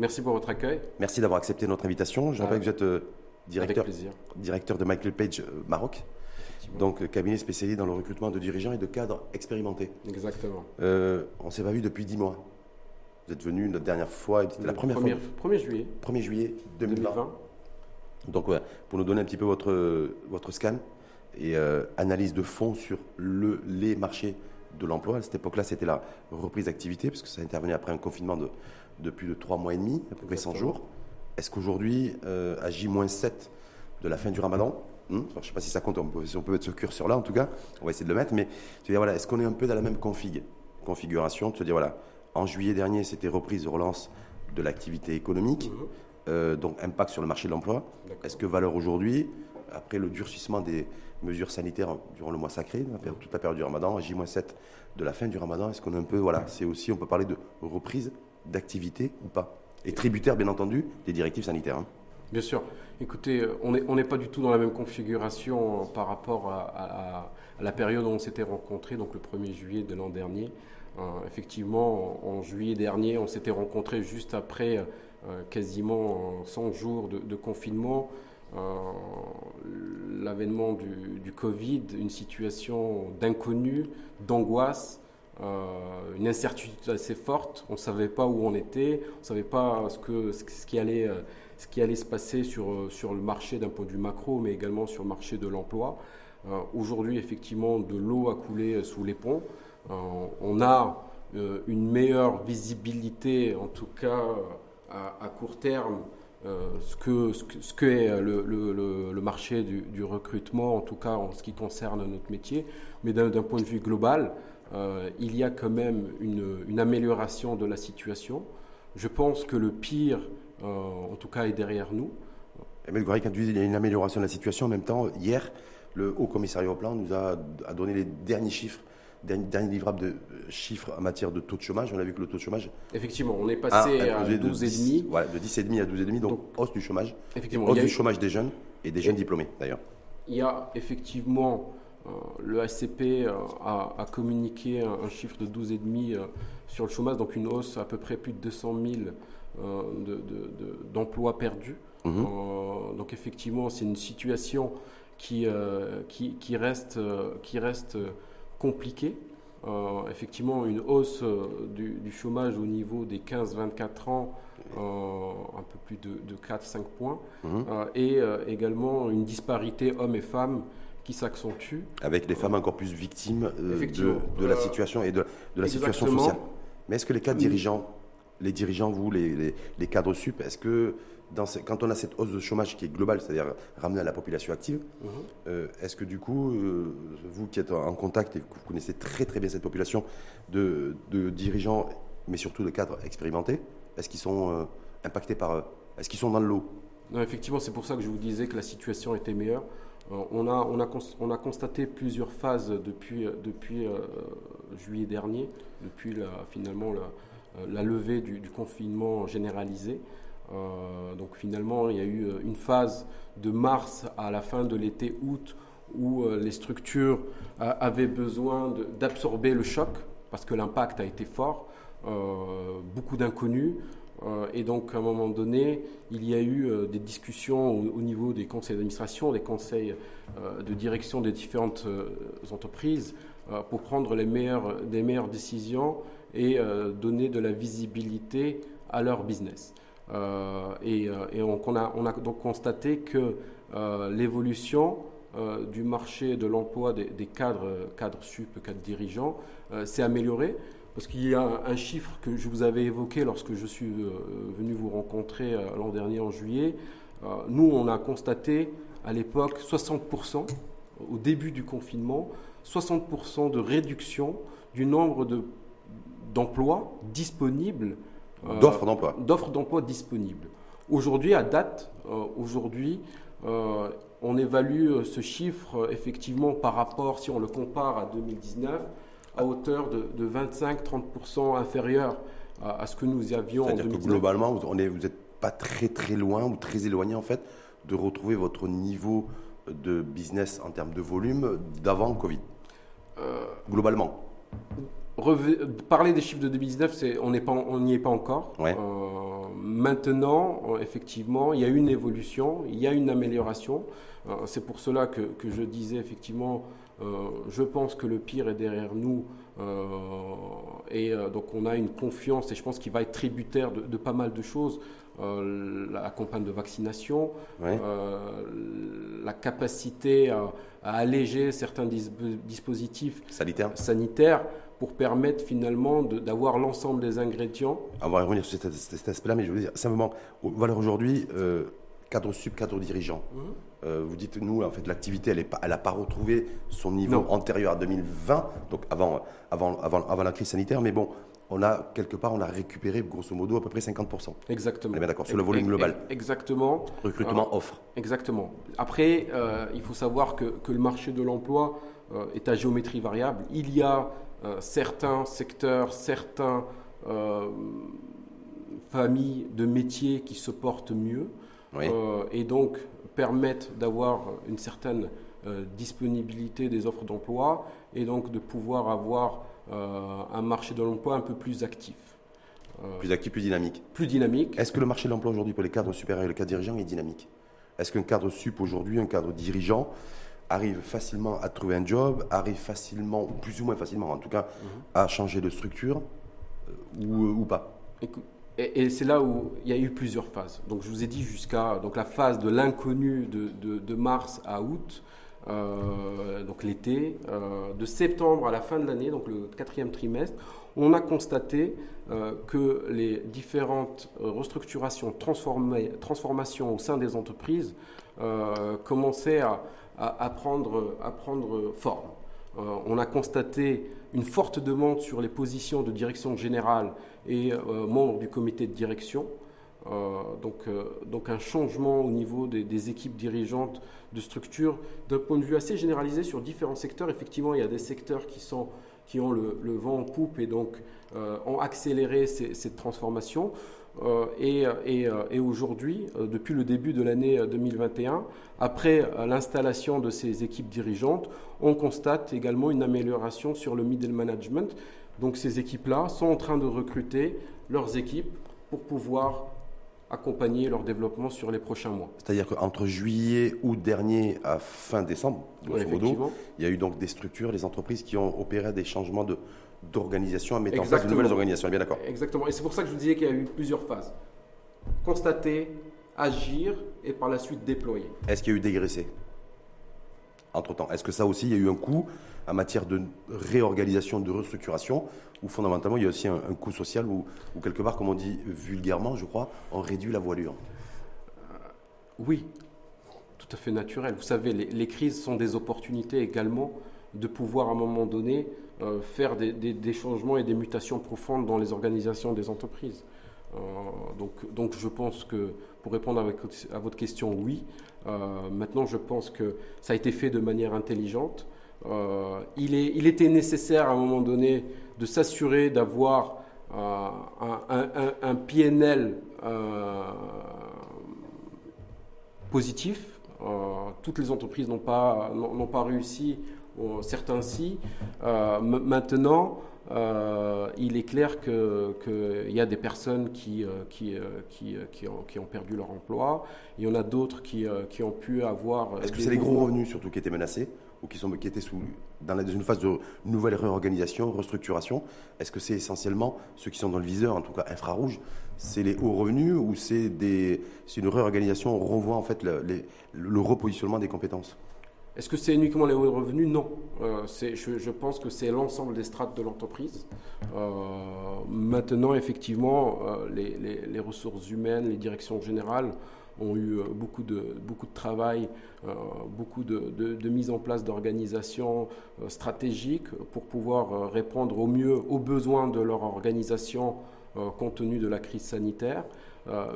Merci pour votre accueil. Merci d'avoir accepté notre invitation. Je rappelle que vous êtes directeur de Michael Page Maroc. Donc, cabinet spécialisé dans le recrutement de dirigeants et de cadres expérimentés. Exactement. On ne s'est pas vu depuis 10 mois. Vous êtes venu notre dernière fois, c'était la première fois. 1er juillet 2020. Donc, ouais, pour nous donner un petit peu votre scan et analyse de fond sur les marchés de l'emploi. À cette époque-là, c'était la reprise d'activité, parce que ça intervenait après un confinement de plus de 3 mois et demi, à peu près 100 jours. Est-ce qu'aujourd'hui, à J-7 de la fin du Ramadan, je ne sais pas si ça compte, si on peut mettre ce curseur-là, en tout cas, on va essayer de le mettre, mais voilà, est-ce qu'on est un peu dans la même configuration, voilà, en juillet dernier, c'était reprise, relance de l'activité économique, donc impact sur le marché de l'emploi. Est-ce que valeur aujourd'hui, après le durcissement des mesures sanitaires durant le mois sacré, toute la période du Ramadan, à J-7 de la fin du Ramadan, est-ce qu'on est un peu, voilà, c'est aussi, on peut parler de reprise d'activité ou pas? Et tributaire, bien entendu, des directives sanitaires. Bien sûr. Écoutez, on n'est pas du tout dans la même configuration par rapport à la période où on s'était rencontrés, donc le 1er juillet de l'an dernier. Effectivement, en juillet dernier, on s'était rencontrés juste après quasiment 100 jours de confinement, l'avènement du Covid, une situation d'inconnu, d'angoisse, une incertitude assez forte. On ne savait pas où on était, on ne savait pas ce qui allait se passer sur le marché d'un point de vue macro, mais également sur le marché de l'emploi. Aujourd'hui, effectivement, de l'eau a coulé sous les ponts. On a une meilleure visibilité, en tout cas à court terme, ce que est le marché du recrutement, en tout cas en ce qui concerne notre métier. Mais d'un point de vue global, il y a quand même une amélioration de la situation. Je pense que le pire, en tout cas, est derrière nous. Imad Gourari, quand tu dis qu'il y a une amélioration de la situation, en même temps, hier, le Haut Commissariat au Plan nous a donné les derniers chiffres, derniers livrables de chiffres en matière de taux de chômage. On a vu que le taux de chômage... Effectivement, on est passé à 12,5. Voilà, de 10,5 à 12,5, donc hausse du chômage. Effectivement, hausse du chômage des jeunes et des jeunes diplômés, d'ailleurs. Il y a effectivement... le HCP a communiqué un chiffre de 12,5 sur le chômage, donc une hausse à peu près plus de 200 000 d'emplois perdus. Donc effectivement, c'est une situation qui reste compliquée. Effectivement, une hausse du chômage au niveau des 15-24 ans, un peu plus de 4-5 points, et également une disparité hommes et femmes qui s'accentue. Avec les femmes encore plus victimes de la situation et de la situation sociale. Mais est-ce que les cadres dirigeants, vous, les cadres sup, est-ce que quand on a cette hausse de chômage qui est globale, c'est-à-dire ramenée à la population active, est-ce que du coup, vous qui êtes en contact et que vous connaissez très très bien cette population de dirigeants, mais surtout de cadres expérimentés, est-ce qu'ils sont impactés par eux? Est-ce qu'ils sont dans le lot? Non, effectivement, c'est pour ça que je vous disais que la situation était meilleure. On a constaté plusieurs phases depuis juillet dernier, depuis finalement la levée du confinement généralisé. Donc finalement, il y a eu une phase de mars à la fin de l'été, août, où les structures avaient besoin d'absorber le choc, parce que l'impact a été fort, beaucoup d'inconnus. Et donc, à un moment donné, il y a eu des discussions au niveau des conseils d'administration, des conseils de direction des différentes entreprises pour prendre les meilleures décisions et donner de la visibilité à leur business. On a donc constaté que l'évolution du marché de l'emploi des cadres sup, cadres dirigeants, s'est améliorée. Parce qu'il y a un chiffre que je vous avais évoqué lorsque je suis venu vous rencontrer l'an dernier en juillet. Nous, on a constaté à l'époque 60%, au début du confinement, 60% de réduction du nombre d'emplois disponibles. D'offres d'emploi. D'offres d'emploi disponibles. Aujourd'hui, à date, on évalue ce chiffre effectivement par rapport, si on le compare à 2019, à hauteur de 25-30% inférieur à ce que nous avions en 2019. C'est-à-dire que globalement, vous n'êtes pas très très loin ou très éloigné en fait de retrouver votre niveau de business en termes de volume d'avant Covid, globalement. Parler des chiffres de 2019, on n'y est pas encore. Ouais. Maintenant, effectivement, il y a une évolution, il y a une amélioration. C'est pour cela que je disais, effectivement, je pense que le pire est derrière nous. Donc, on a une confiance et je pense qu'il va être tributaire de pas mal de choses. La campagne de vaccination, ouais. La capacité à alléger certains dispositifs sanitaires pour permettre finalement d'avoir l'ensemble des ingrédients. On va revenir sur cet aspect-là, mais je veux dire simplement, voilà, aujourd'hui, cadre sub, cadre dirigeant, vous dites, nous, en fait, l'activité, elle n'a pas retrouvé son niveau antérieur à 2020, donc avant la crise sanitaire, mais bon, on a récupéré, grosso modo, à peu près 50%. Exactement. On est bien d'accord sur le volume global. Exactement. Recrutement, offre. Exactement. Après, il faut savoir que le marché de l'emploi est à géométrie variable. Il y a certains secteurs, certaines familles de métiers qui se portent mieux, oui. Et donc permettent d'avoir une certaine disponibilité des offres d'emploi et donc de pouvoir avoir un marché de l'emploi un peu plus actif. Plus dynamique. Plus dynamique. Est-ce que le marché de l'emploi aujourd'hui pour les cadres supérieurs et les cadres dirigeants est dynamique? Est-ce qu'un cadre sup aujourd'hui, un cadre dirigeant, arrive facilement à trouver un job, arrive facilement, plus ou moins facilement en tout cas, à changer de structure ou pas? Et c'est là où il y a eu plusieurs phases. Donc je vous ai dit donc la phase de l'inconnu de mars à août, donc l'été, de septembre à la fin de l'année, donc le 4e trimestre, on a constaté que les différentes restructurations, transformations au sein des entreprises commençaient à prendre forme. On a constaté une forte demande sur les positions de direction générale et membres du comité de direction. Donc un changement au niveau des équipes dirigeantes de structure d'un point de vue assez généralisé sur différents secteurs. Effectivement, il y a des secteurs qui ont le vent en poupe et donc ont accéléré cette transformation. Et aujourd'hui, depuis le début de l'année 2021, après l'installation de ces équipes dirigeantes, on constate également une amélioration sur le middle management. Donc ces équipes-là sont en train de recruter leurs équipes pour pouvoir accompagner leur développement sur les prochains mois. C'est-à-dire qu'entre juillet, août dernier à fin décembre, grosso modo, il y a eu donc des structures, des entreprises qui ont opéré des changements d'organisation en mettant en place de nouvelles organisations. Bien d'accord. Exactement. Et c'est pour ça que je vous disais qu'il y a eu plusieurs phases. Constater, agir et par la suite déployer. Est-ce qu'il y a eu dégraissé entre-temps? Est-ce que ça aussi, il y a eu un coût en matière de réorganisation, de restructuration, où fondamentalement, il y a aussi un coût social où quelque part, comme on dit vulgairement, je crois, on réduit la voilure? Oui, tout à fait naturel. Vous savez, les crises sont des opportunités également de pouvoir, à un moment donné, faire des changements et des mutations profondes dans les organisations des entreprises. Donc je pense que, pour répondre à votre question, oui. Maintenant, je pense que ça a été fait de manière intelligente. Il était nécessaire à un moment donné de s'assurer d'avoir un PNL positif. Toutes les entreprises n'ont pas réussi, certains si. Maintenant, il est clair qu'il y a des personnes qui ont perdu leur emploi. Il y en a d'autres qui ont pu avoir... Est-ce que c'est les gros revenus surtout qui étaient menacés ou qui étaient dans une phase de nouvelle réorganisation, restructuration? Est-ce que c'est essentiellement ceux qui sont dans le viseur, en tout cas infrarouge, c'est les hauts revenus ou c'est une réorganisation, on revoit en fait le repositionnement des compétences? Est-ce que c'est uniquement les hauts revenus? Non. Je pense que c'est l'ensemble des strates de l'entreprise. Maintenant, effectivement, les ressources humaines, les directions générales ont eu beaucoup de travail, beaucoup de mise en place d'organisations stratégiques pour pouvoir répondre au mieux aux besoins de leur organisation compte tenu de la crise sanitaire,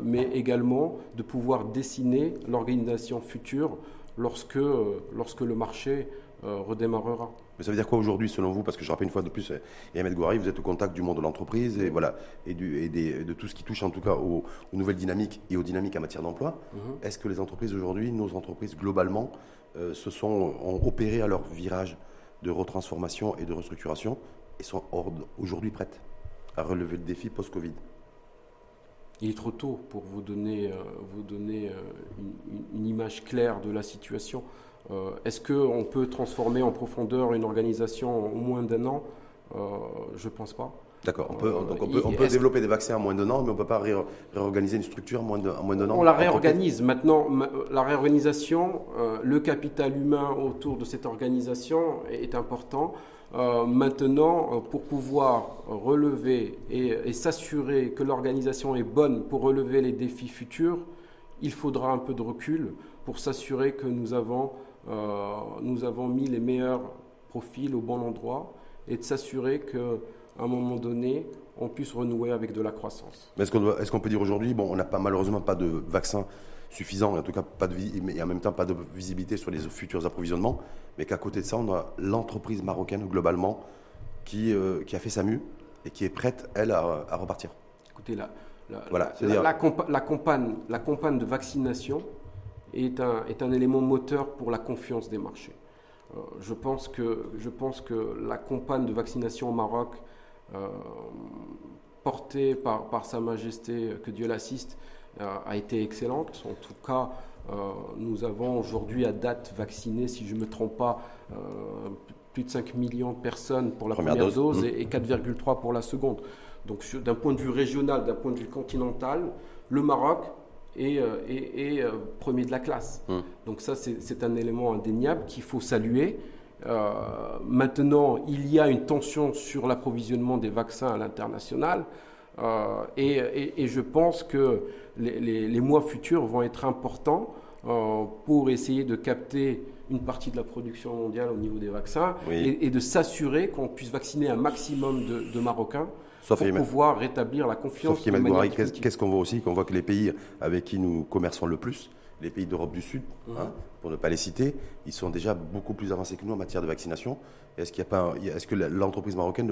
mais également de pouvoir dessiner l'organisation future lorsque le marché redémarrera. Mais ça veut dire quoi aujourd'hui selon vous? Parce que je rappelle une fois de plus, Imad Gourari, vous êtes au contact du monde de l'entreprise et, voilà, de tout ce qui touche en tout cas aux nouvelles dynamiques et aux dynamiques en matière d'emploi. Est-ce que les entreprises aujourd'hui, nos entreprises globalement, ont opéré à leur virage de retransformation et de restructuration et sont aujourd'hui prêtes à relever le défi post-Covid. Il est trop tôt pour vous donner une image claire de la situation. Est-ce qu'on peut transformer en profondeur une organisation en moins d'un an? Je ne pense pas. D'accord, on peut développer des vaccins en moins d'un an, mais on ne peut pas réorganiser une structure en moins d'un an. On la réorganise. Maintenant, la réorganisation, le capital humain autour de cette organisation est important. Maintenant, pour pouvoir relever et s'assurer que l'organisation est bonne pour relever les défis futurs, il faudra un peu de recul pour s'assurer que nous avons mis les meilleurs profils au bon endroit et de s'assurer que à un moment donné, on puisse renouer avec de la croissance. Mais est-ce qu'on peut dire aujourd'hui, bon, on n'a malheureusement pas de vaccin suffisant, en tout cas pas de et en même temps pas de visibilité sur les futurs approvisionnements, mais qu'à côté de ça, on a l'entreprise marocaine globalement qui a fait sa mue et qui est prête, elle, à repartir. Écoutez, la campagne de vaccination est un élément moteur pour la confiance des marchés. Je pense que la campagne de vaccination au Maroc, portée par Sa Majesté, que Dieu l'assiste, a été excellente. En tout cas, nous avons aujourd'hui à date vacciné, si je ne me trompe pas, plus de 5 millions de personnes pour la première dose. Et 4,3 pour la seconde. Donc d'un point de vue régional, d'un point de vue continental, le Maroc est premier de la classe. Donc ça, c'est un élément indéniable qu'il faut saluer. Maintenant, il y a une tension sur l'approvisionnement des vaccins à l'international et je pense que les mois futurs vont être importants pour essayer de capter une partie de la production mondiale au niveau des vaccins et de s'assurer qu'on puisse vacciner un maximum de Marocains pour pouvoir rétablir la confiance. Sauf qu'Imad Gourari, qu'est-ce qu'on voit aussi? Qu'on voit que les pays avec qui nous commerçons le plus, les pays d'Europe du Sud, pour ne pas les citer, ils sont déjà beaucoup plus avancés que nous en matière de vaccination. Est-ce que l'entreprise marocaine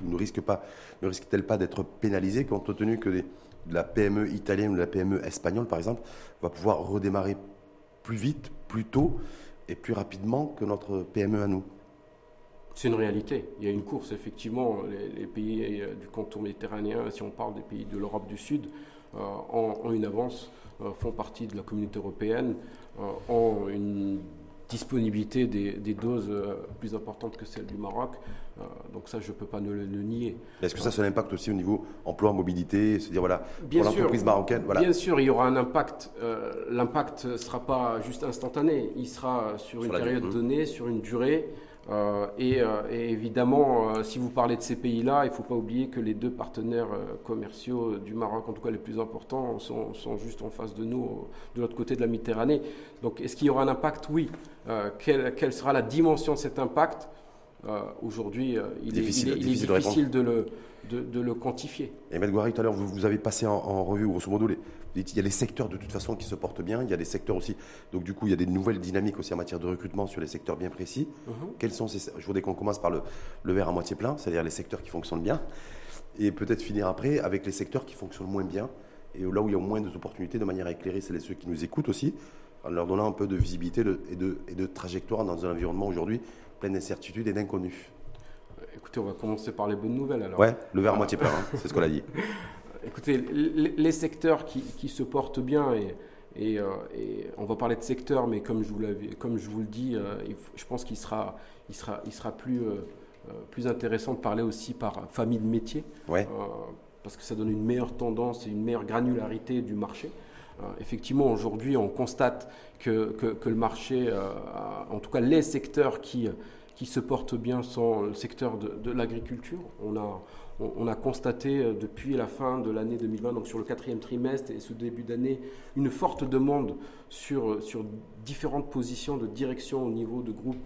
ne risque-t-elle pas d'être pénalisée compte tenu que la PME italienne ou la PME espagnole, par exemple, va pouvoir redémarrer plus vite, plus tôt et plus rapidement que notre PME à nous? C'est une réalité. Il y a une course, effectivement. Les pays du contour méditerranéen, si on parle des pays de l'Europe du Sud, ont une avance, font partie de la communauté européenne, ont une disponibilité des doses plus importantes que celle du Maroc. Donc ça, je ne peux pas le nier. Est-ce que ça a un impact aussi au niveau emploi, mobilité, se dire voilà, bien pour l'entreprise marocaine voilà. Bien sûr, il y aura un impact. L'impact ne sera pas juste instantané. Il sera sur une période donnée, sur une durée. Et évidemment, si vous parlez de ces pays-là, il ne faut pas oublier que les deux partenaires commerciaux du Maroc, en tout cas les plus importants, sont juste en face de nous, de l'autre côté de la Méditerranée. Donc, est-ce qu'il y aura un impact? Oui. Quelle sera la dimension de cet impact? Aujourd'hui, il est difficile de le quantifier. Imad Gourari, tout à l'heure, vous avez passé en revue, grosso modo, il y a les secteurs de toute façon qui se portent bien, il y a des secteurs aussi, donc du coup, il y a des nouvelles dynamiques aussi en matière de recrutement sur les secteurs bien précis. Quels sont ces, je voudrais qu'on commence par le verre à moitié plein, c'est-à-dire les secteurs qui fonctionnent bien, et peut-être finir après avec les secteurs qui fonctionnent moins bien, et là où il y a moins d'opportunités, de manière à éclairer celles et ceux qui nous écoutent aussi, en leur donnant un peu de visibilité et de trajectoire dans un environnement aujourd'hui plein d'incertitudes et d'inconnus. Écoutez, on va commencer par les bonnes nouvelles alors. Ouais, le verre à moitié plein, c'est ce qu'on a dit. Écoutez, les secteurs qui se portent bien, et on va parler de secteurs, mais comme je vous le dis, je pense qu'il sera plus intéressant de parler aussi par famille de métier, parce que ça donne une meilleure tendance et une meilleure granularité du marché. Effectivement, aujourd'hui, on constate que le marché, en tout cas les secteurs qui se portent bien sont le secteur de l'agriculture. On a constaté depuis la fin de l'année 2020, donc sur le 4e trimestre et ce début d'année, une forte demande sur différentes positions de direction au niveau de groupes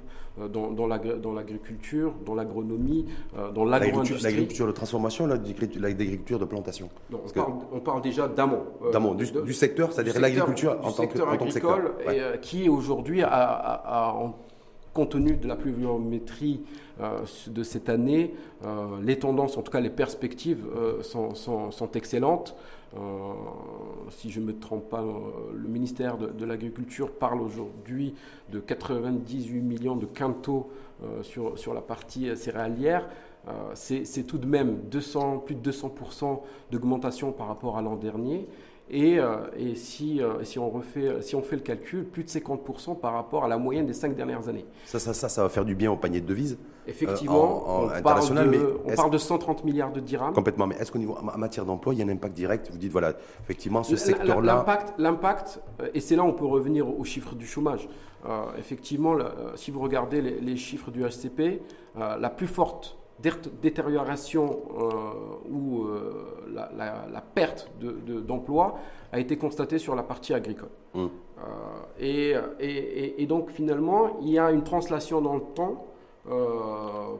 dans l'agriculture, dans l'agronomie, dans l'agro-industrie. L'agriculture de transformation, l'agriculture de plantation. Non, on parle déjà d'amont, du secteur, c'est-à-dire l'agriculture en tant que secteur. Ouais. Qui aujourd'hui a compte tenu de la pluviométrie de cette année, les tendances, en tout cas les perspectives, sont excellentes. si je ne me trompe pas, le ministère de l'Agriculture parle aujourd'hui de 98 millions de quintaux sur la partie céréalière. C'est tout de même plus de 200% d'augmentation par rapport à l'an dernier. Et si on fait le calcul, plus de 50% par rapport à la moyenne des 5 dernières années. Ça va faire du bien au panier de devises. Effectivement, on parle de 130 milliards de dirhams. Complètement, mais est-ce qu'au niveau en matière d'emploi, il y a un impact direct? Vous dites, voilà, effectivement, ce secteur-là… L'impact, et c'est là où on peut revenir aux chiffres du chômage. Effectivement, si vous regardez les chiffres du HCP, la plus forte détérioration la perte d'emploi a été constatée sur la partie agricole. Et donc finalement, il y a une translation dans le temps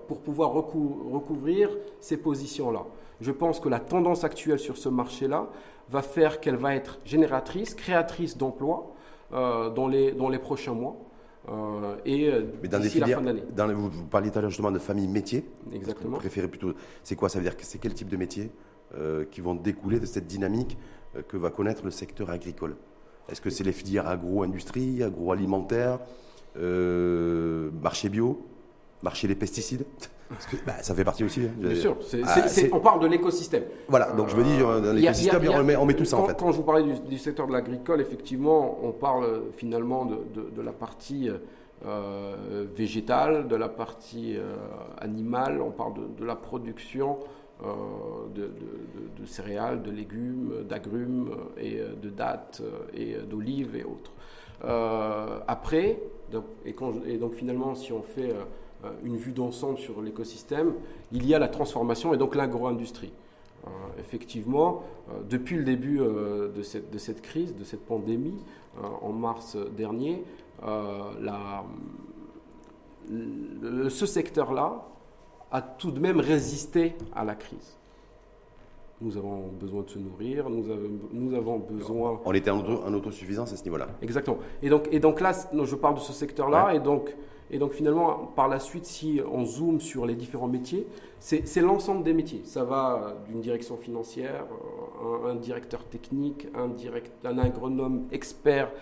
pour pouvoir recouvrir ces positions-là. Je pense que la tendance actuelle sur ce marché-là va faire qu'elle va être génératrice, créatrice d'emplois dans les prochains mois. Et d'ici la fin de l'année. Vous parliez tout à l'heure justement de famille métier. Exactement. Vous préférez plutôt. C'est quoi? Ça veut dire que c'est quel type de métier qui vont découler de cette dynamique que va connaître le secteur agricole? Est-ce que c'est les filières agro-industrie, agroalimentaire, marché bio, marché des pesticides? Parce que, ça fait partie aussi. Bien sûr, on parle de l'écosystème. Voilà, donc je me dis, dans l'écosystème, on met tout ça en fait. Quand je vous parlais du secteur de l'agricole, effectivement, on parle finalement de la partie végétale, de la partie animale, on parle de la production de céréales, de légumes, d'agrumes, et de dattes, et d'olives et autres. Après, donc finalement, si on fait une vue d'ensemble sur l'écosystème, il y a la transformation et donc l'agro-industrie. Effectivement, depuis le début de cette crise, de cette pandémie, en mars dernier, ce secteur-là a tout de même résisté à la crise. Nous avons besoin de se nourrir, nous avons besoin… On était en autosuffisance à ce niveau-là. Exactement. Et donc là, je parle de ce secteur-là, ouais. Et donc finalement, par la suite, si on zoome sur les différents métiers, c'est l'ensemble des métiers. Ça va d'une direction financière, un directeur technique, un agronome expert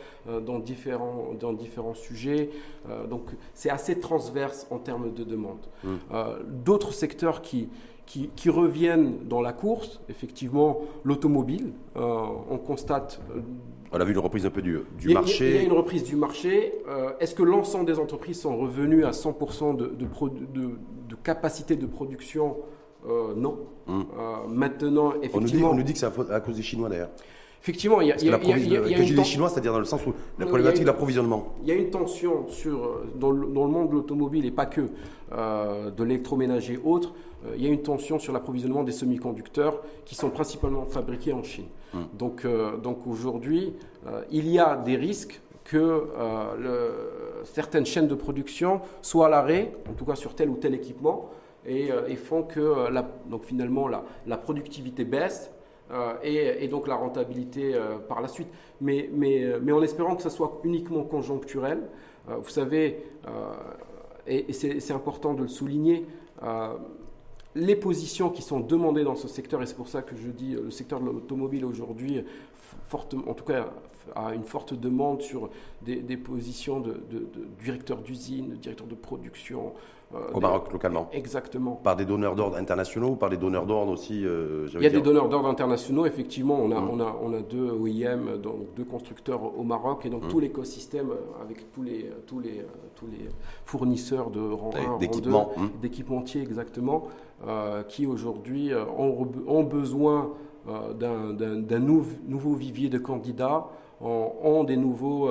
dans différents sujets. Donc c'est assez transverse en termes de demande. D'autres secteurs qui reviennent dans la course, effectivement, l'automobile, on constate… On a vu une reprise un peu du marché. Il y a une reprise du marché. Est-ce que l'ensemble des entreprises sont revenues à 100% de capacité de production? Non. Maintenant, effectivement… On nous dit que c'est à cause des Chinois, d'ailleurs. Effectivement, il y a… Je dis les Chinois, c'est-à-dire dans le sens où la problématique de l'approvisionnement. Il y a une tension dans le monde de l'automobile et pas que, de l'électroménager et autres. Il y a une tension sur l'approvisionnement des semi-conducteurs qui sont principalement fabriqués en Chine. Donc aujourd'hui, il y a des risques que certaines chaînes de production soient à l'arrêt, en tout cas sur tel ou tel équipement, et font que la productivité baisse et donc la rentabilité par la suite. Mais en espérant que ça soit uniquement conjoncturel, vous savez, et c'est important de le souligner, les positions qui sont demandées dans ce secteur, et c'est pour ça que je dis le secteur de l'automobile aujourd'hui, a une forte demande sur des positions de directeurs d'usine, de directeurs de production. Au Maroc, localement. Exactement. Par des donneurs d'ordre internationaux ou par des donneurs d'ordre aussi Il y a des donneurs d'ordre internationaux, effectivement. On a deux OIM, donc deux constructeurs au Maroc, et donc tout l'écosystème avec tous les fournisseurs de rang 1, d'équipements, rang 2, d'équipementiers, exactement, qui aujourd'hui ont besoin d'un nouveau vivier de candidats, ont des nouveaux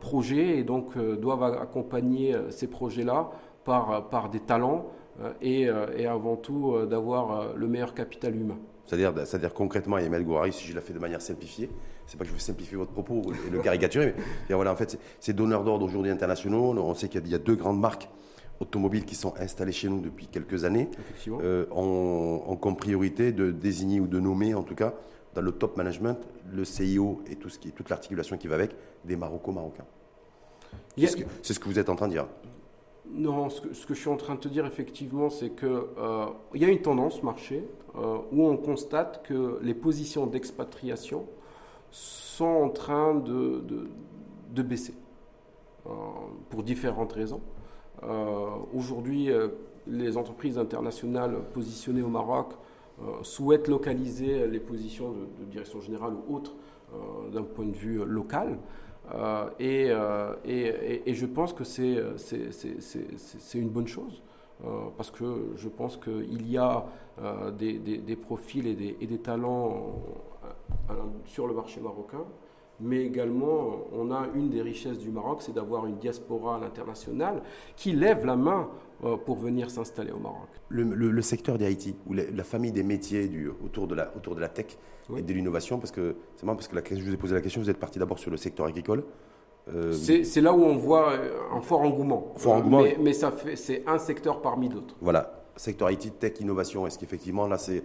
projets et donc doivent accompagner ces projets-là par des talents et avant tout d'avoir le meilleur capital humain. C'est-à-dire concrètement, Imad Gourari, si je la fais de manière simplifiée, c'est pas que je veux simplifier votre propos et le caricaturer, mais voilà, en fait, c'est donneurs d'ordre aujourd'hui internationaux. On sait qu'il y a deux grandes marques automobiles qui sont installées chez nous depuis quelques années, ont comme priorité de désigner ou de nommer, en tout cas, dans le top management, le CIO et toute l'articulation qui va avec, des Marocains. C'est ce que vous êtes en train de dire. Non, ce que je suis en train de te dire effectivement, c'est qu'il y a une tendance marché où on constate que les positions d'expatriation sont en train de baisser pour différentes raisons. Aujourd'hui, les entreprises internationales positionnées au Maroc souhaitent localiser les positions de direction générale ou autres d'un point de vue local. Et je pense que c'est une bonne chose parce que je pense qu'il y a des profils et des talents sur le marché marocain, mais également on a une des richesses du Maroc, c'est d'avoir une diaspora à l'international qui lève la main pour venir s'installer au Maroc. Le secteur des IT, ou la famille des métiers autour de la tech, oui, et de l'innovation, parce que c'est marrant, parce que je vous ai posé la question, vous êtes parti d'abord sur le secteur agricole. C'est là où on voit un fort engouement. Mais c'est un secteur parmi d'autres. Voilà. Secteur IT, tech, innovation. Est-ce qu'effectivement, là, c'est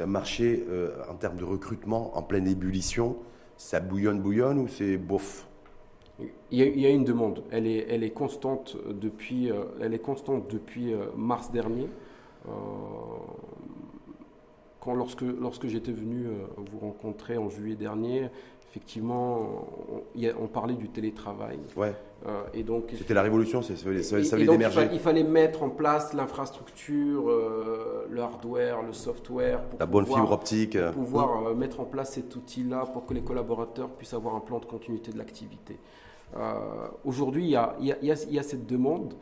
un marché, en termes de recrutement, en pleine ébullition, ça bouillonne, ou c'est bof ? Il y a une demande, elle est constante depuis, mars dernier, lorsque j'étais venu vous rencontrer en juillet dernier. Effectivement, on parlait du télétravail. Ouais. Et donc, c'était la révolution, ça avait émergé. Il fallait mettre en place l'infrastructure, le hardware, le software. La bonne fibre optique. Pour pouvoir mettre en place cet outil-là pour que les collaborateurs puissent avoir un plan de continuité de l'activité. Aujourd'hui, il y a cette demande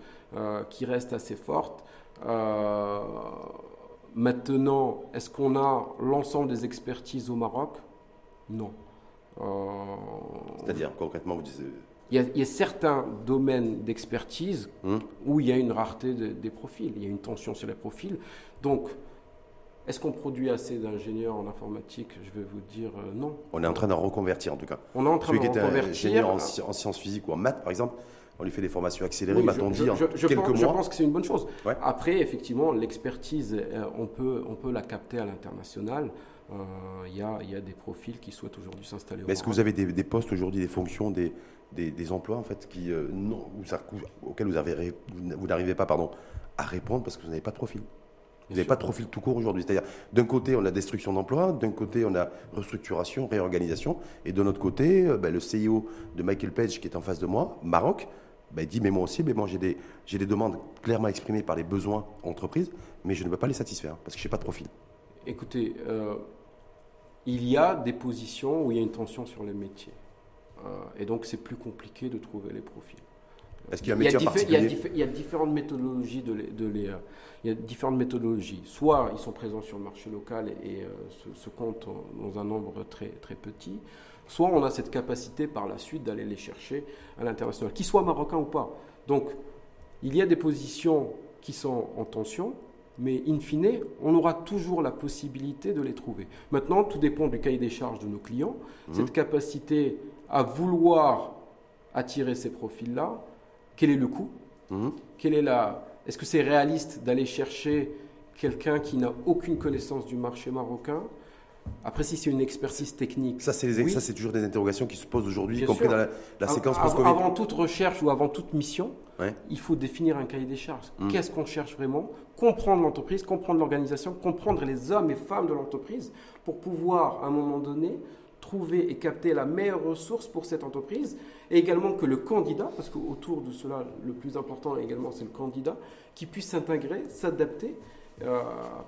qui reste assez forte. Maintenant, est-ce qu'on a l'ensemble des expertises au Maroc ? Non. C'est-à-dire, concrètement, vous disiez... Il y a certains domaines d'expertise où il y a une rareté des profils, il y a une tension sur les profils. Donc, est-ce qu'on produit assez d'ingénieurs en informatique ? Je vais vous dire non. On est en train d'en reconvertir, en tout cas. On est en train d'en reconvertir. Celui qui est ingénieur en sciences physiques ou en maths, par exemple, on lui fait des formations accélérées, m'a-t-on dit, en quelques mois. Je pense que c'est une bonne chose. Ouais. Après, effectivement, l'expertise, on peut la capter à l'international. Il y a des profils qui souhaitent aujourd'hui s'installer au Maroc. Est-ce que vous avez des postes aujourd'hui, des fonctions, des emplois en fait, auxquels vous n'arrivez pas à répondre parce que vous n'avez pas de profil ? Vous n'avez pas de profil tout court aujourd'hui. C'est-à-dire, d'un côté, on a destruction d'emplois, d'un côté, on a restructuration, réorganisation, et de l'autre côté, le CEO de Michael Page qui est en face de moi, Maroc, il dit, mais moi aussi, j'ai des demandes clairement exprimées par les besoins entreprises, mais je ne peux pas les satisfaire parce que je n'ai pas de profil. Écoutez, il y a des positions où il y a une tension sur les métiers. Et donc, c'est plus compliqué de trouver les profils. Est-ce qu'il y a un métier en particulier ? Il y a différentes méthodologies. Il y a différentes méthodologies. Soit ils sont présents sur le marché local et se comptent dans un nombre très, très petit. Soit on a cette capacité par la suite d'aller les chercher à l'international, qu'ils soient marocains ou pas. Donc, il y a des positions qui sont en tension. Mais in fine, on aura toujours la possibilité de les trouver. Maintenant, tout dépend du cahier des charges de nos clients. Cette capacité à vouloir attirer ces profils-là, quel est le coût ? Est-ce que c'est réaliste d'aller chercher quelqu'un qui n'a aucune connaissance du marché marocain ? Après, si c'est une expertise technique... Ça, c'est toujours des interrogations qui se posent aujourd'hui, y compris dans la séquence post-Covid. Avant toute recherche ou avant toute mission, il faut définir un cahier des charges. Qu'est-ce qu'on cherche vraiment ? Comprendre l'entreprise, comprendre l'organisation, comprendre les hommes et femmes de l'entreprise pour pouvoir, à un moment donné, trouver et capter la meilleure ressource pour cette entreprise, et également que le candidat, parce qu'autour de cela, le plus important également, c'est le candidat, qui puisse s'intégrer, s'adapter.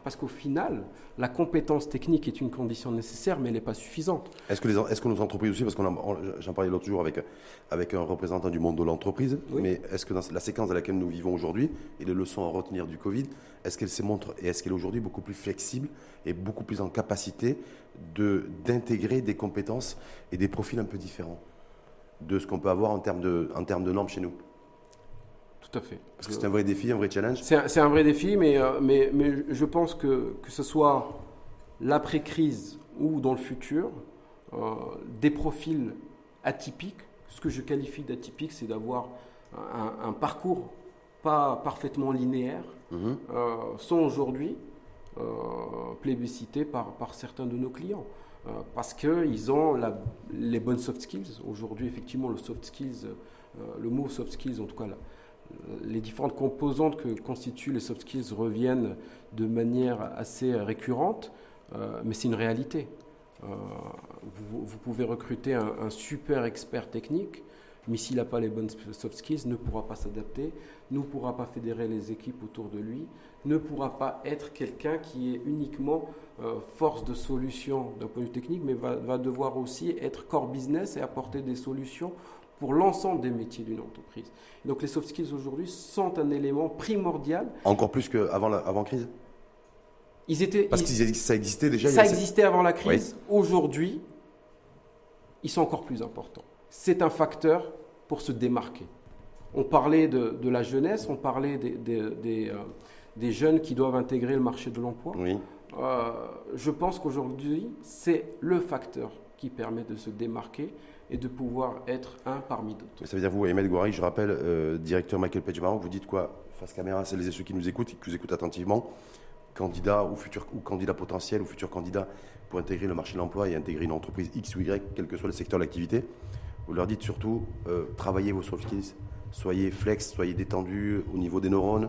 Parce qu'au final, la compétence technique est une condition nécessaire, mais elle n'est pas suffisante. Est-ce que nos entreprises aussi, parce que j'en parlais l'autre jour avec un représentant du monde de l'entreprise, mais est-ce que dans la séquence dans laquelle nous vivons aujourd'hui, et les leçons à retenir du Covid, est-ce qu'elle est aujourd'hui beaucoup plus flexible et beaucoup plus en capacité d'intégrer des compétences et des profils un peu différents de ce qu'on peut avoir en termes de normes chez nous ? Tout à fait. Parce que c'est un vrai défi, un vrai challenge. C'est un vrai défi, mais je pense que ce soit l'après-crise ou dans le futur, des profils atypiques, ce que je qualifie d'atypique, c'est d'avoir un parcours pas parfaitement linéaire, sont aujourd'hui plébiscités par certains de nos clients. Parce qu'ils ont les bonnes soft skills. Aujourd'hui, effectivement, le mot soft skills, en tout cas là, les différentes composantes que constituent les soft skills reviennent de manière assez récurrente, mais c'est une réalité. Vous pouvez recruter un super expert technique, mais s'il n'a pas les bonnes soft skills, ne pourra pas s'adapter, ne pourra pas fédérer les équipes autour de lui, ne pourra pas être quelqu'un qui est uniquement force de solution d'un point de vue technique, mais va devoir aussi être core business et apporter des solutions pour l'ensemble des métiers d'une entreprise. Donc les soft skills aujourd'hui sont un élément primordial. Encore plus qu'avant avant crise. Ça existait déjà. Ça existait avant la crise. Oui. Aujourd'hui, ils sont encore plus importants. C'est un facteur pour se démarquer. On parlait de la jeunesse, on parlait des jeunes qui doivent intégrer le marché de l'emploi. Oui. Je pense qu'aujourd'hui, c'est le facteur qui permet de se démarquer et de pouvoir être un parmi d'autres. Ça veut dire, vous, Imad Gourari, je rappelle, directeur Michael Page Maroc, vous dites quoi? Face caméra, celles et ceux qui nous écoutent, qui vous écoutent attentivement, candidats ou candidats potentiels ou futurs candidats pour intégrer le marché de l'emploi et intégrer une entreprise X ou Y, quel que soit le secteur d'activité, vous leur dites surtout, travaillez vos soft skills, soyez flex, soyez détendus au niveau des neurones,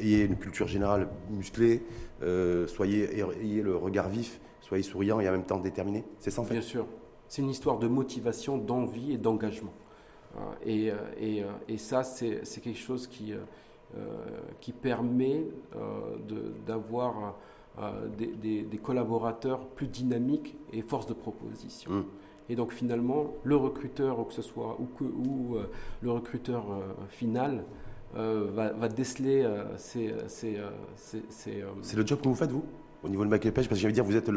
ayez une culture générale musclée, ayez le regard vif, soyez souriant et en même temps déterminé. C'est ça en fait ? Bien sûr. C'est une histoire de motivation, d'envie et d'engagement. Et ça, c'est quelque chose qui permet d'avoir des collaborateurs plus dynamiques et force de proposition. Mmh. Et donc finalement, le recruteur, le recruteur final, va déceler ces... C'est le job que vous faites, vous, au niveau de Michael Page, parce que j'allais dire, vous êtes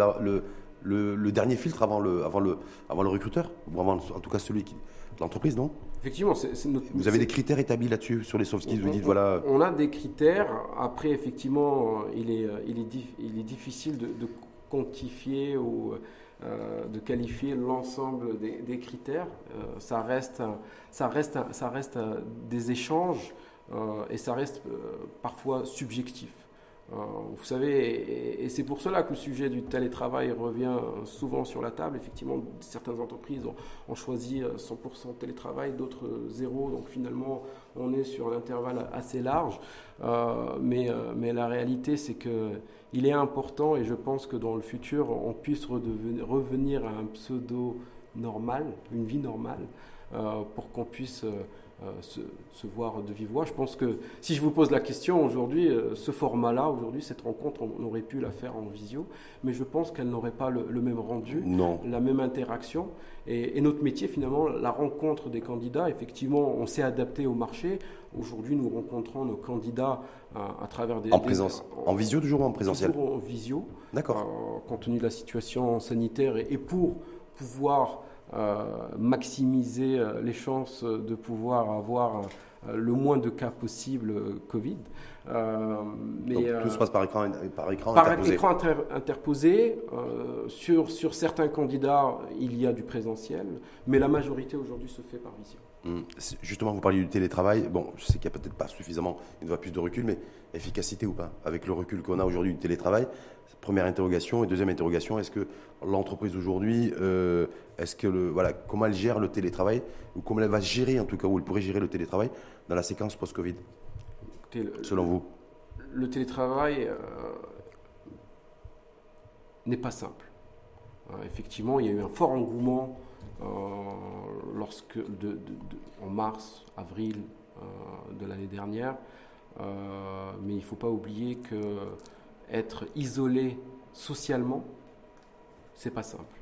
le dernier filtre avant le recruteur, ou avant en tout cas celui qui l'entreprise, non? Effectivement, vous avez des critères établis là-dessus sur les soft skills. Vous dites voilà. On a des critères. Après, effectivement, il est difficile de quantifier ou de qualifier l'ensemble des critères. Ça reste des échanges et ça reste parfois subjectif. Vous savez, et c'est pour cela que le sujet du télétravail revient souvent sur la table. Effectivement, certaines entreprises ont choisi 100% télétravail, d'autres 0. Donc finalement, on est sur un intervalle assez large. Mais la réalité, c'est qu'il est important, et je pense que dans le futur, on puisse revenir à un pseudo normal, une vie normale, pour qu'on puisse... se voir de vive voix. Je pense que si je vous pose la question aujourd'hui, ce format-là, aujourd'hui, cette rencontre, on aurait pu la faire en visio, mais je pense qu'elle n'aurait pas le même rendu, non. La même interaction. Et notre métier, finalement, la rencontre des candidats, effectivement, on s'est adapté au marché. Aujourd'hui, nous rencontrons nos candidats à travers des... En présence, en visio toujours ou en présentiel? Toujours en visio. D'accord. Compte tenu de la situation sanitaire et pour pouvoir... maximiser les chances de pouvoir avoir le moins de cas possible Covid. Donc, tout se passe par écran interposé. Sur certains candidats, il y a du présentiel, mais la majorité aujourd'hui se fait par visio. Justement, vous parliez du télétravail. Bon, je sais qu'il n'y a peut-être pas suffisamment, il doit plus de recul, mais efficacité ou pas? Avec le recul qu'on a aujourd'hui du télétravail, première interrogation. Et deuxième interrogation, est-ce que l'entreprise aujourd'hui, comment elle gère le télétravail, ou comment elle va gérer en tout cas, ou elle pourrait gérer le télétravail dans la séquence post-Covid, selon vous? Le télétravail n'est pas simple. Effectivement, il y a eu un fort engouement en mars, avril de l'année dernière. Mais il ne faut pas oublier qu'être isolé socialement, ce n'est pas simple.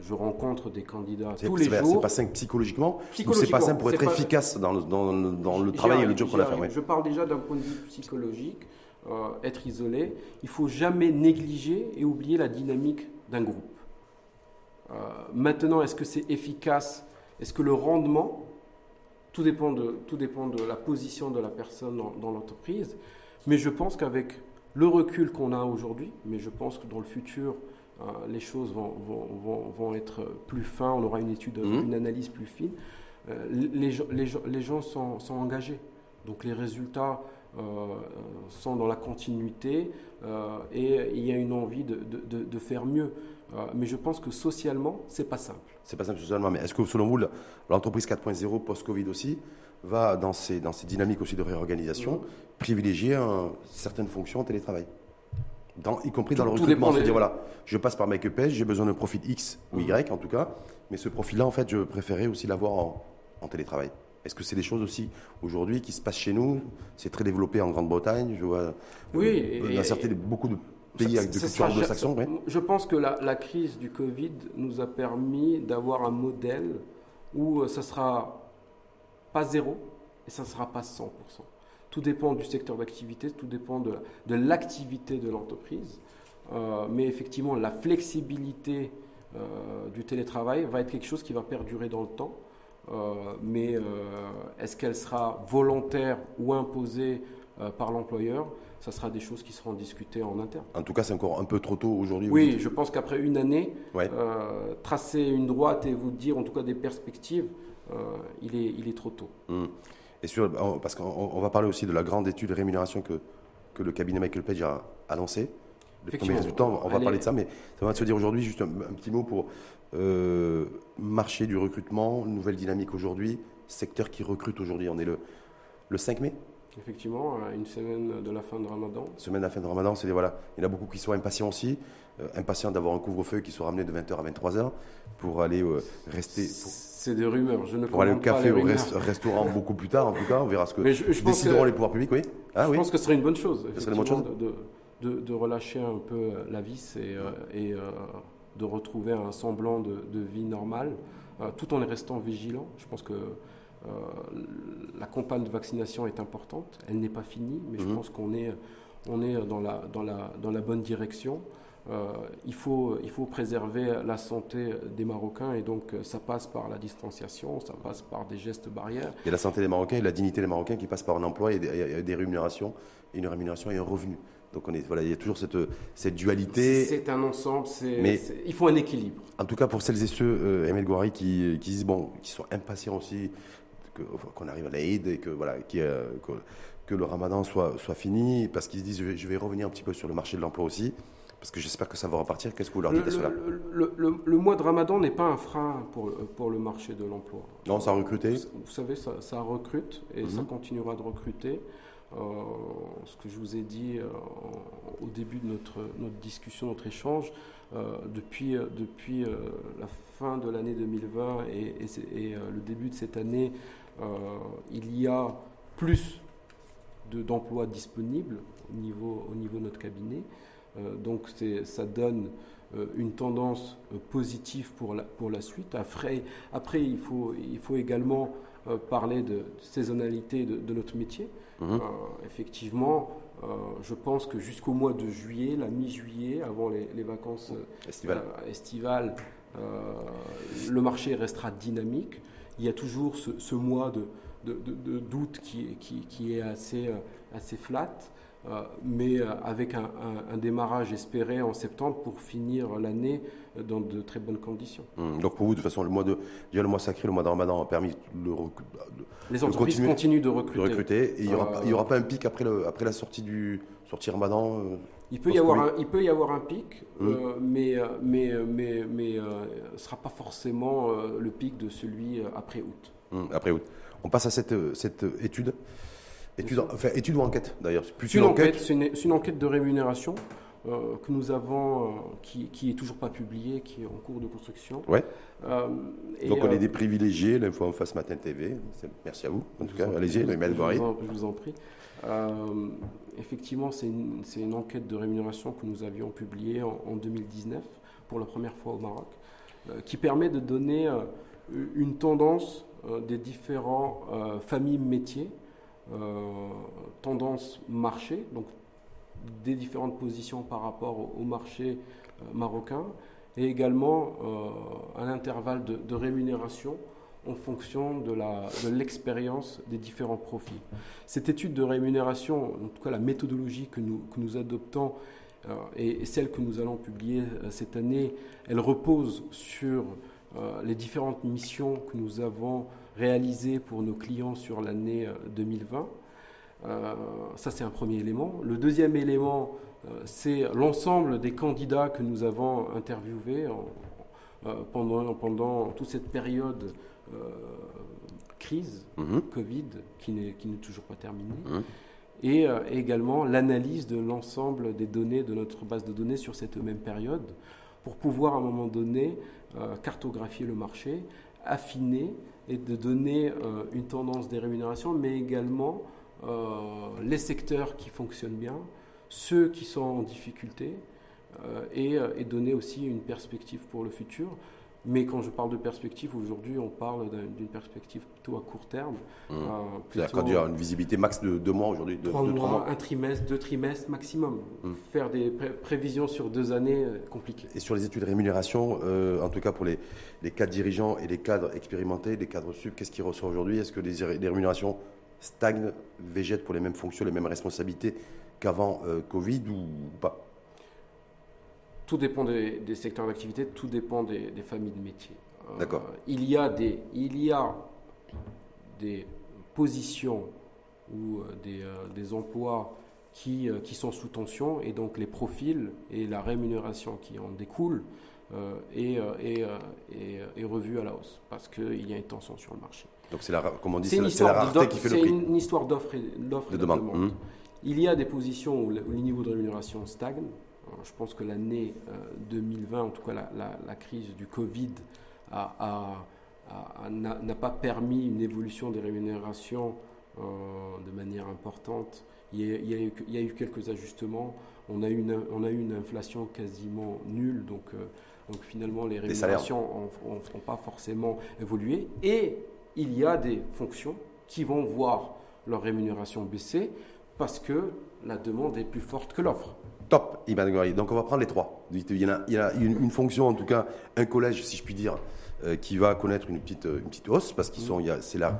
Je rencontre des candidats tous les jours. C'est pas simple psychologiquement, c'est pas simple pour être efficace dans le travail et le job qu'on a fait. Je parle déjà d'un point de vue psychologique. Être isolé, il ne faut jamais négliger et oublier la dynamique d'un groupe. Maintenant, est-ce que c'est efficace? Est-ce que le rendement? Tout dépend de la position de la personne dans l'entreprise. Mais je pense qu'avec le recul qu'on a aujourd'hui, mais je pense que dans le futur, les choses vont être plus fines, on aura une étude, une analyse plus fine. Les gens sont engagés, donc les résultats sont dans la continuité et il y a une envie de faire mieux. Mais je pense que socialement, c'est pas simple. C'est pas simple socialement, mais est-ce que selon vous, l'entreprise 4.0 post-Covid aussi va dans ces dynamiques aussi de réorganisation privilégier certaines fonctions en télétravail, y compris dans le recrutement, se dire voilà, je passe par Michael Page, j'ai besoin d'un profil X ou Y en tout cas, mais ce profil-là en fait, je préférais aussi l'avoir en télétravail. Est-ce que c'est des choses aussi aujourd'hui qui se passent chez nous? C'est très développé en Grande-Bretagne, je vois. Oui, beaucoup de pays avec des cultures anglo-saxons. Je pense que la crise du Covid nous a permis d'avoir un modèle où ça ne sera pas zéro et ça ne sera pas 100%. Tout dépend du secteur d'activité, tout dépend de l'activité de l'entreprise. Mais effectivement, la flexibilité du télétravail va être quelque chose qui va perdurer dans le temps. Mais est-ce qu'elle sera volontaire ou imposée par l'employeur? Ça sera des choses qui seront discutées en interne. En tout cas, c'est encore un peu trop tôt aujourd'hui. Oui, je pense qu'après une année, tracer une droite et vous dire en tout cas des perspectives, il est trop tôt. Et parce qu'on va parler aussi de la grande étude de rémunération que le cabinet Michael Page a lancée. Les premiers résultats, on va parler de ça, mais ça va se dire aujourd'hui, juste un petit mot pour marché du recrutement, nouvelle dynamique aujourd'hui, secteur qui recrute aujourd'hui. On est le 5 mai. Effectivement, une semaine de la fin de Ramadan. Semaine de la fin de Ramadan, c'est voilà, il y en a beaucoup qui sont impatients aussi, impatients d'avoir un couvre-feu qui soit ramené de 20h à 23h pour aller rester. C'est des rumeurs, je ne comprends pas. Pour aller au café ou au restaurant beaucoup plus tard, en tout cas, on verra ce que décideront les pouvoirs publics. Je pense que ce serait une bonne chose. Ce serait une bonne chose. De relâcher un peu la vis et de retrouver un semblant de vie normale, tout en restant vigilant. Je pense que la campagne de vaccination est importante. Elle n'est pas finie, mais je pense qu'on est dans la bonne direction. Il faut préserver la santé des Marocains et donc ça passe par la distanciation, ça passe par des gestes barrières. Il y a la santé des Marocains et la dignité des Marocains qui passent par un emploi et des rémunérations, une rémunération et un revenu. Donc il y a toujours cette dualité. C'est un ensemble, il faut un équilibre. En tout cas, pour celles et ceux, Imad Gourari, qui disent, qui sont impatients aussi qu'on arrive à l'Aïd et que le Ramadan soit fini, parce qu'ils se disent, je vais revenir un petit peu sur le marché de l'emploi aussi, parce que j'espère que ça va repartir. Qu'est-ce que vous leur dites à cela? Le mois de Ramadan n'est pas un frein pour le marché de l'emploi. Non, ça a recruté. Vous savez, ça recrute et ça continuera de recruter. Ce que je vous ai dit au début de notre discussion, notre échange, depuis la fin de l'année 2020 et le début de cette année, il y a plus d'emplois disponibles au niveau de notre cabinet. Donc ça donne une tendance positive pour la suite. Après il faut également parler de saisonnalité de notre métier. Effectivement, je pense que jusqu'au mois de juillet, la mi-juillet, avant les vacances estivales, le marché restera dynamique. Il y a toujours ce mois de d'août qui est assez flat, mais avec un démarrage espéré en septembre pour finir l'année dans de très bonnes conditions. Donc pour vous, de toute façon, le mois sacré, le mois de Ramadan a permis les entreprises continuent de recruter. Et il n'y aura pas un pic après la sortie Ramadan. Il peut y avoir un pic, mais ce ne sera pas forcément le pic de celui après août. Après août. On passe à cette étude. Étude ou enquête d'ailleurs? C'est une enquête. C'est une enquête de rémunération que nous avons, qui est toujours pas publiée, qui est en cours de construction. Ouais. Donc on est des privilégiés, l'Info en Face Matin TV. Merci à vous. En tout cas, allez-y, Imad Gourari. Je vous en prie. Effectivement, c'est une enquête de rémunération que nous avions publiée en 2019 pour la première fois au Maroc, qui permet de donner une tendance des différents familles métiers. Tendance marché, donc des différentes positions par rapport au marché marocain, et également un intervalle de rémunération en fonction de l'expérience des différents profils. Cette étude de rémunération, en tout cas la méthodologie que nous adoptons et celle que nous allons publier cette année, elle repose sur les différentes missions que nous avons réalisé pour nos clients sur l'année 2020. Ça, c'est un premier élément. Le deuxième élément, c'est l'ensemble des candidats que nous avons interviewés pendant toute cette période crise, Covid, qui n'est toujours pas terminée, et également l'analyse de l'ensemble des données de notre base de données sur cette même période, pour pouvoir à un moment donné cartographier le marché, affiner et de donner une tendance des rémunérations, mais également les secteurs qui fonctionnent bien, ceux qui sont en difficulté, et donner aussi une perspective pour le futur. Mais quand je parle de perspective, aujourd'hui, on parle d'une perspective plutôt à court terme. C'est-à-dire quand il y a une visibilité max de 2 mois aujourd'hui, trois mois, un trimestre, 2 trimestres maximum. Faire des prévisions sur 2 années, compliqué. Et sur les études de rémunération, en tout cas pour les cadres dirigeants et les cadres expérimentés, les cadres sup, qu'est-ce qui ressort aujourd'hui? Est-ce que les rémunérations stagnent, végètent pour les mêmes fonctions, les mêmes responsabilités qu'avant Covid ou pas? Tout dépend des secteurs d'activité, tout dépend des familles de métiers. D'accord. Il y a des positions ou des emplois qui sont sous tension, et donc les profils et la rémunération qui en découlent est revue à la hausse parce qu'il y a une tension sur le marché. Donc c'est comme on dit, c'est la rareté qui fait le prix. C'est une histoire d'offre et de demande. Il y a des positions où les niveaux de rémunération stagnent. Je pense que l'année 2020, en tout cas la crise du Covid, n'a pas permis une évolution des rémunérations de manière importante. Il y a eu quelques ajustements. On a eu une inflation quasiment nulle. Donc finalement, les rémunérations n'ont pas forcément évolué. Et il y a des fonctions qui vont voir leur rémunération baisser parce que la demande est plus forte que l'offre. Top, Imad Gourari. Donc on va prendre les trois. Il y a une fonction, en tout cas, un collège, si je puis dire, qui va connaître une petite hausse, parce qu'ils sont,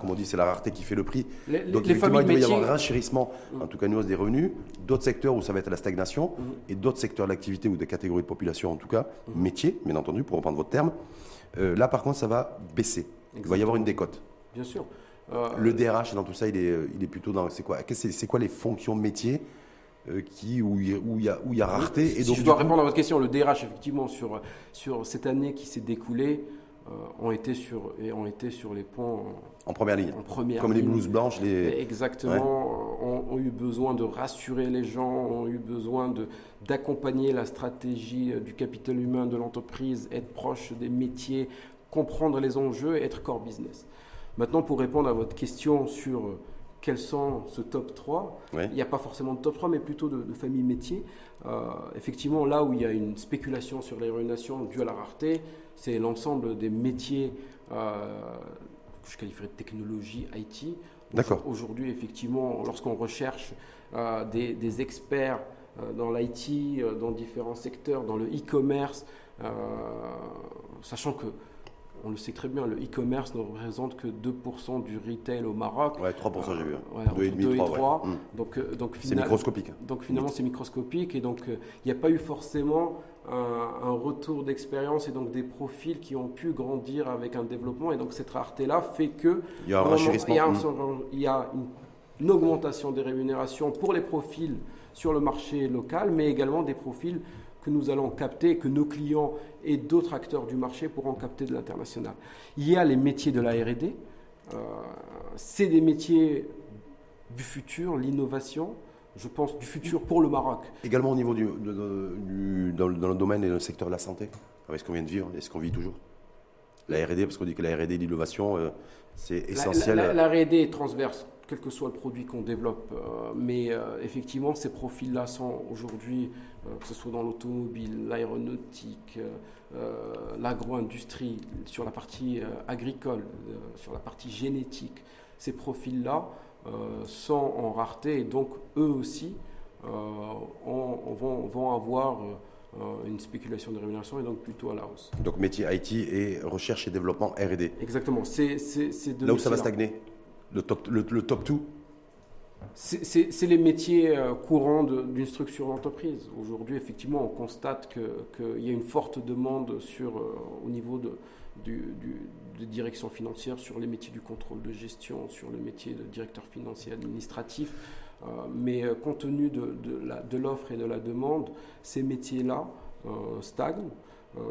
comme on dit, c'est la rareté qui fait le prix. Donc effectivement, il va y avoir un renchérissement, en tout cas une hausse des revenus, d'autres secteurs où ça va être la stagnation, et d'autres secteurs d'activité ou des catégories de population, en tout cas, métiers, bien entendu, pour reprendre votre terme. Là, par contre, ça va baisser. Exactement. Il va y avoir une décote. Bien sûr. Le DRH, dans tout ça, il est plutôt dans... C'est quoi les fonctions métiers où il y a rareté. Et donc, si je dois répondre à votre question, le DRH, effectivement, sur cette année qui s'est découlée, ont été sur les points... En première ligne. Comme les blouses blanches. Exactement. Ouais. Ont eu besoin de rassurer les gens, ont eu besoin d'accompagner la stratégie du capital humain de l'entreprise, être proche des métiers, comprendre les enjeux, être core business. Maintenant, pour répondre à votre question sur... Quels sont ce top 3 ? Oui. Il n'y a pas forcément de top 3, mais plutôt de famille métier. Effectivement, là où il y a une spéculation sur les rémunérations due à la rareté, c'est l'ensemble des métiers que je qualifierais de technologie, IT. D'accord. Aujourd'hui, effectivement, lorsqu'on recherche des experts dans l'IT, dans différents secteurs, dans le e-commerce, sachant que on le sait très bien, le e-commerce ne représente que 2% du retail au Maroc. Ouais, 3% j'ai vu. Ouais, 2,5 et 3. Ouais. Donc, c'est microscopique. Donc finalement, c'est microscopique. Et donc, il n'y a pas eu forcément un retour d'expérience et donc des profils qui ont pu grandir avec un développement. Et donc, cette rareté-là fait que… Il y a un renchérissement. Il y a une augmentation des rémunérations pour les profils sur le marché local, mais également des profils… que nous allons capter, que nos clients et d'autres acteurs du marché pourront capter de l'international. Il y a les métiers de la R&D. C'est des métiers du futur, l'innovation, je pense, du futur pour le Maroc. Également au niveau dans le domaine et dans le secteur de la santé, avec ce qu'on vient de vivre et ce qu'on vit toujours. La R&D, parce qu'on dit que la R&D, l'innovation, c'est essentiel. La R&D est transverse, quel que soit le produit qu'on développe. Mais effectivement, ces profils-là sont aujourd'hui, que ce soit dans l'automobile, l'aéronautique, l'agro-industrie, sur la partie agricole, sur la partie génétique, ces profils-là sont en rareté, et donc eux aussi vont avoir une spéculation de rémunération, et donc plutôt à la hausse. Donc métier IT et recherche et développement R&D. Exactement. Là où ça va stagner. Le top 2, c'est les métiers courants d'une structure d'entreprise. Aujourd'hui, effectivement, on constate qu'il y a une forte demande au niveau de direction financière, sur les métiers du contrôle de gestion, sur le métier de directeur financier administratif. Mais compte tenu de l'offre et de la demande, ces métiers-là stagnent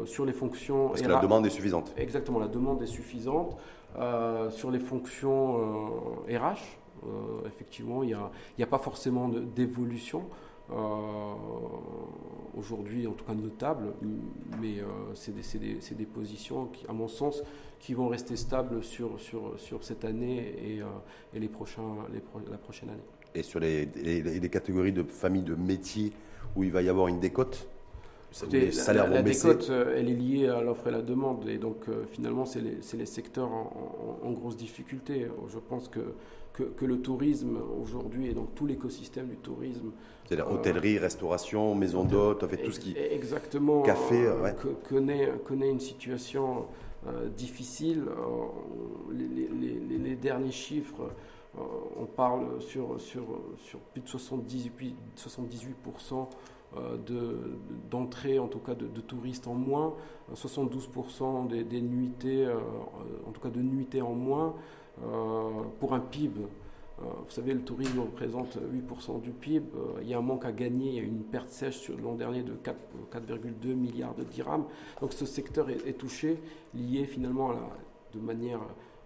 sur les fonctions. Parce que la demande est suffisante. Exactement, la demande est suffisante. Sur les fonctions RH, effectivement, il n'y a pas forcément d'évolution. Aujourd'hui, en tout cas notable, mais c'est des positions qui, à mon sens, qui vont rester stables sur cette année et la prochaine année. Et sur les catégories de familles de métiers où il va y avoir une décote, les salaires vont baisser. La décote, elle est liée à l'offre et la demande, et donc finalement, c'est les secteurs en grosse difficulté. Je pense que le tourisme aujourd'hui, et donc tout l'écosystème du tourisme, c'est-à-dire hôtellerie, restauration, maison d'hôtes, en fait tout ce qui exactement café, ouais, connaît une situation difficile. Les derniers chiffres, on parle sur plus de 78% d'entrée, en tout cas de touristes en moins, 72% des nuitées, en tout cas de nuitées en moins. Pour un PIB, vous savez, le tourisme représente 8% du PIB, il y a un manque à gagner, il y a une perte sèche sur l'an dernier de 4,2 milliards de dirhams. Donc ce secteur est touché, lié finalement de manière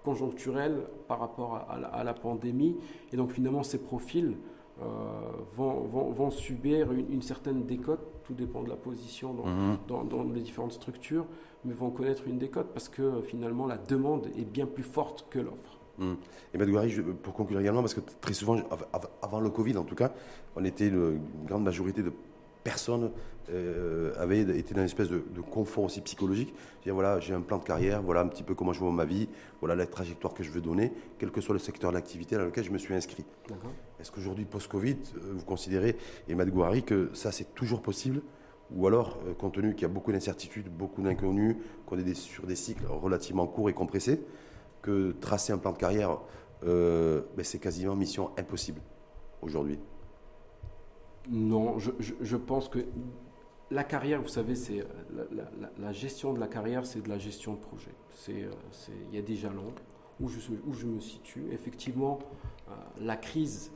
conjoncturelle par rapport à la pandémie. Et donc finalement ces profils vont subir une certaine décote, tout dépend de la position dans les différentes structures, mais vont connaître une décote parce que finalement la demande est bien plus forte que l'offre. Imad Gourari, pour conclure également, parce que très souvent, avant le Covid en tout cas, une grande majorité de personnes avaient été dans une espèce de confort aussi psychologique. Dire, voilà, j'ai un plan de carrière, voilà un petit peu comment je vois ma vie, voilà la trajectoire que je veux donner, quel que soit le secteur d'activité dans lequel je me suis inscrit. D'accord. Est-ce qu'aujourd'hui, post-Covid, vous considérez, Imad Gourari, que ça c'est toujours possible? Ou alors, compte tenu qu'il y a beaucoup d'incertitudes, beaucoup d'inconnus, qu'on est sur des cycles relativement courts et compressés, que tracer un plan de carrière, c'est quasiment mission impossible aujourd'hui? Non, je pense que la carrière, vous savez, c'est la gestion de la carrière, c'est de la gestion de projet. Il y a des jalons où je me situe. Effectivement, la crise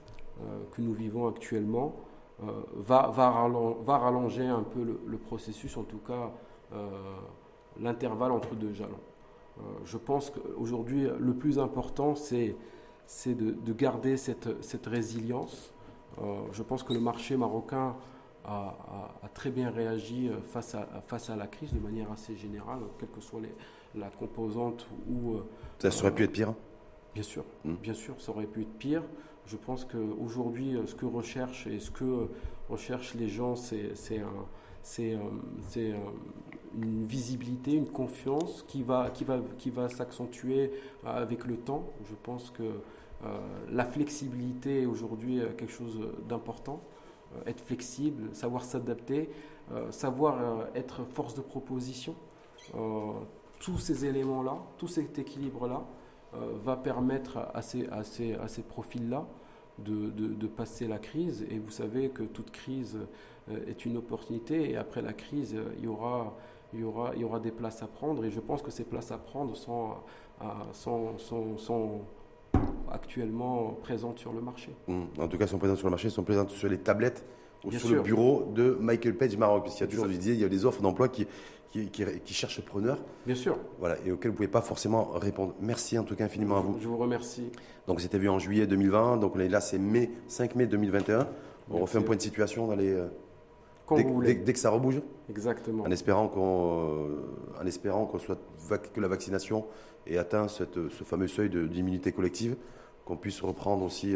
que nous vivons actuellement va rallonger un peu le processus, en tout cas l'intervalle entre deux jalons. Je pense qu'aujourd'hui, le plus important, c'est de garder cette résilience. Je pense que le marché marocain a très bien réagi face à la crise de manière assez générale, quelle que soit la composante. Ça aurait pu être pire. Bien sûr, ça aurait pu être pire. Je pense qu'aujourd'hui, ce que recherchent les gens, c'est une visibilité, une confiance qui va s'accentuer avec le temps. Je pense que la flexibilité est aujourd'hui quelque chose d'important. Être flexible, savoir s'adapter, savoir être force de proposition. Tous ces éléments-là, tout cet équilibre-là va permettre à ces profils-là de passer la crise. Et vous savez que toute crise est une opportunité, et après la crise, il y aura des places à prendre, et je pense que ces places à prendre sont actuellement présentes sur le marché. En tout cas, sont présentes sur le marché, sont présentes sur les tablettes ou bien sur sûr. Le bureau de Michael Page Maroc, puisqu'il y a toujours il y a des offres d'emploi qui cherchent preneurs. Bien sûr. Voilà, et auxquelles vous ne pouvez pas forcément répondre. Merci en tout cas infiniment à vous. Je vous remercie. Donc c'était vu en juillet 2020, donc là c'est 5 mai 2021. On refait un point de situation dans les... Dès que ça rebouge. Exactement. En espérant qu'on soit, que la vaccination ait atteint ce fameux seuil d'immunité collective, qu'on puisse reprendre aussi,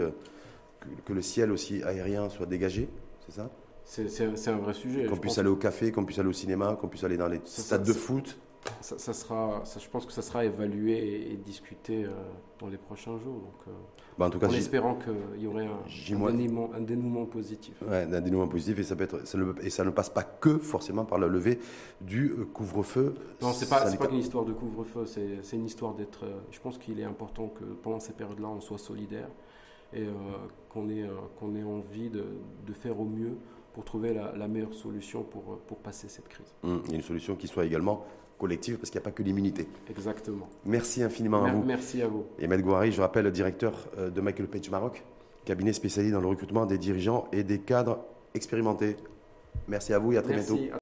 que le ciel aussi aérien soit dégagé, c'est ça? C'est un vrai sujet. Qu'on puisse aller au café, qu'on puisse aller au cinéma, qu'on puisse aller dans les stades de foot. Je pense que ça sera évalué et discuté dans les prochains jours. Donc, en espérant qu'il y aurait un dénouement positif. Ouais, un dénouement positif, et ça ne passe pas que forcément par la levée du couvre-feu. Non, c'est pas une histoire de couvre-feu, c'est une histoire d'être... Je pense qu'il est important que pendant ces périodes-là, on soit solidaire et qu'on ait envie de faire au mieux pour trouver la meilleure solution pour passer cette crise. Et une solution qui soit également... collective, parce qu'il n'y a pas que l'immunité. Exactement. Merci infiniment à vous. Merci à vous. Imad Gourari, je rappelle, directeur de Michael Page Maroc. cabinet spécialisé dans le recrutement des dirigeants et des cadres expérimentés. Merci à vous et à très bientôt.